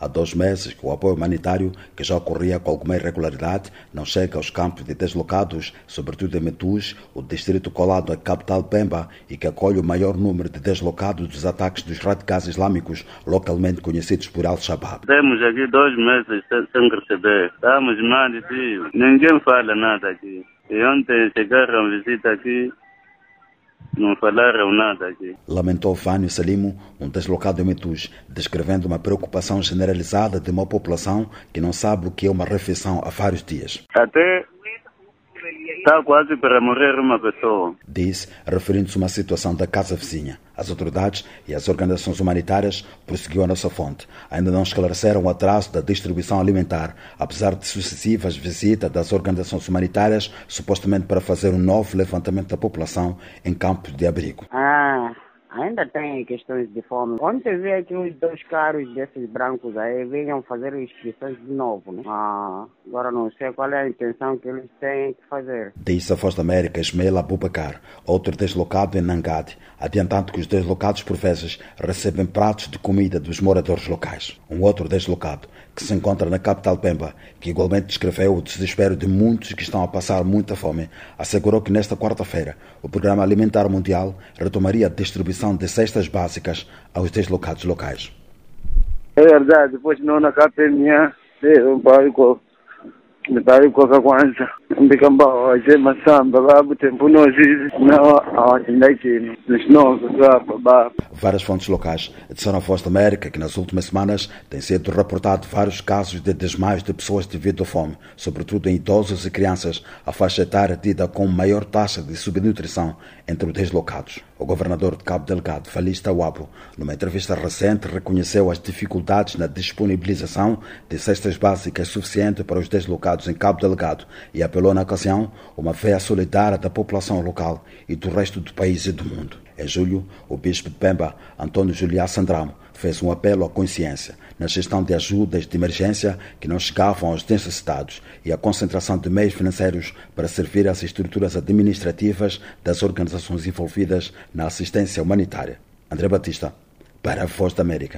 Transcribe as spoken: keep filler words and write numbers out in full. Há dois meses que o apoio humanitário, que já ocorria com alguma irregularidade, não chega aos campos de deslocados, sobretudo em Metus, o distrito colado à capital Pemba, e que acolhe o maior número de deslocados dos ataques dos radicais islâmicos, localmente conhecidos por Al-Shabaab. Temos aqui dois meses sem receber. Estamos mal, tio. Ninguém fala nada aqui. E ontem chegaram visita aqui. Não falaram nada aqui. Lamentou Vânio Salimo, um deslocado em Metus, descrevendo uma preocupação generalizada de uma população que não sabe o que é uma refeição há vários dias. Até está quase para morrer uma pessoa. Diz, referindo-se a uma situação da casa vizinha. As autoridades e as organizações humanitárias, prosseguiu a nossa fonte, ainda não esclareceram o atraso da distribuição alimentar, apesar de sucessivas visitas das organizações humanitárias, supostamente para fazer um novo levantamento da população em campos de abrigo. Ah, ainda tem questões de fome. Ontem vi aqui uns dois carros desses brancos aí, vinham fazer inscrições de novo, né? Ah, agora não sei qual é a intenção que eles têm que fazer. Diz a Voz da América, Esmela Bubacar, outro deslocado em Nangade, adiantando que os deslocados por vezes recebem pratos de comida dos moradores locais. Um outro deslocado, que se encontra na capital Pemba, que igualmente descreveu o desespero de muitos que estão a passar muita fome, assegurou que nesta quarta-feira o Programa Alimentar Mundial retomaria a distribuição de cestas básicas aos deslocados locais. É verdade, depois não na minha, eu paro Metade coca kwanza mbikamba waje masamba babu tempo nozizi na awatindaki nesnozo zapa babu. Várias fontes locais disseram à Voz da América que nas últimas semanas têm sido reportados vários casos de desmaios de pessoas devido à fome, sobretudo em idosos e crianças, a faixa etária tida com maior taxa de subnutrição entre os deslocados. O governador de Cabo Delgado, Falista Wabo, numa entrevista recente, reconheceu as dificuldades na disponibilização de cestas básicas suficientes para os deslocados em Cabo Delgado e apelou na ocasião uma veia solidária da população local e do resto do país e do mundo. Em julho, o bispo de Pemba, António Juliá Sandramo, fez um apelo à consciência na gestão de ajudas de emergência que não chegavam aos necessitados e à concentração de meios financeiros para servir às estruturas administrativas das organizações envolvidas na assistência humanitária. André Batista, para a Voz da América.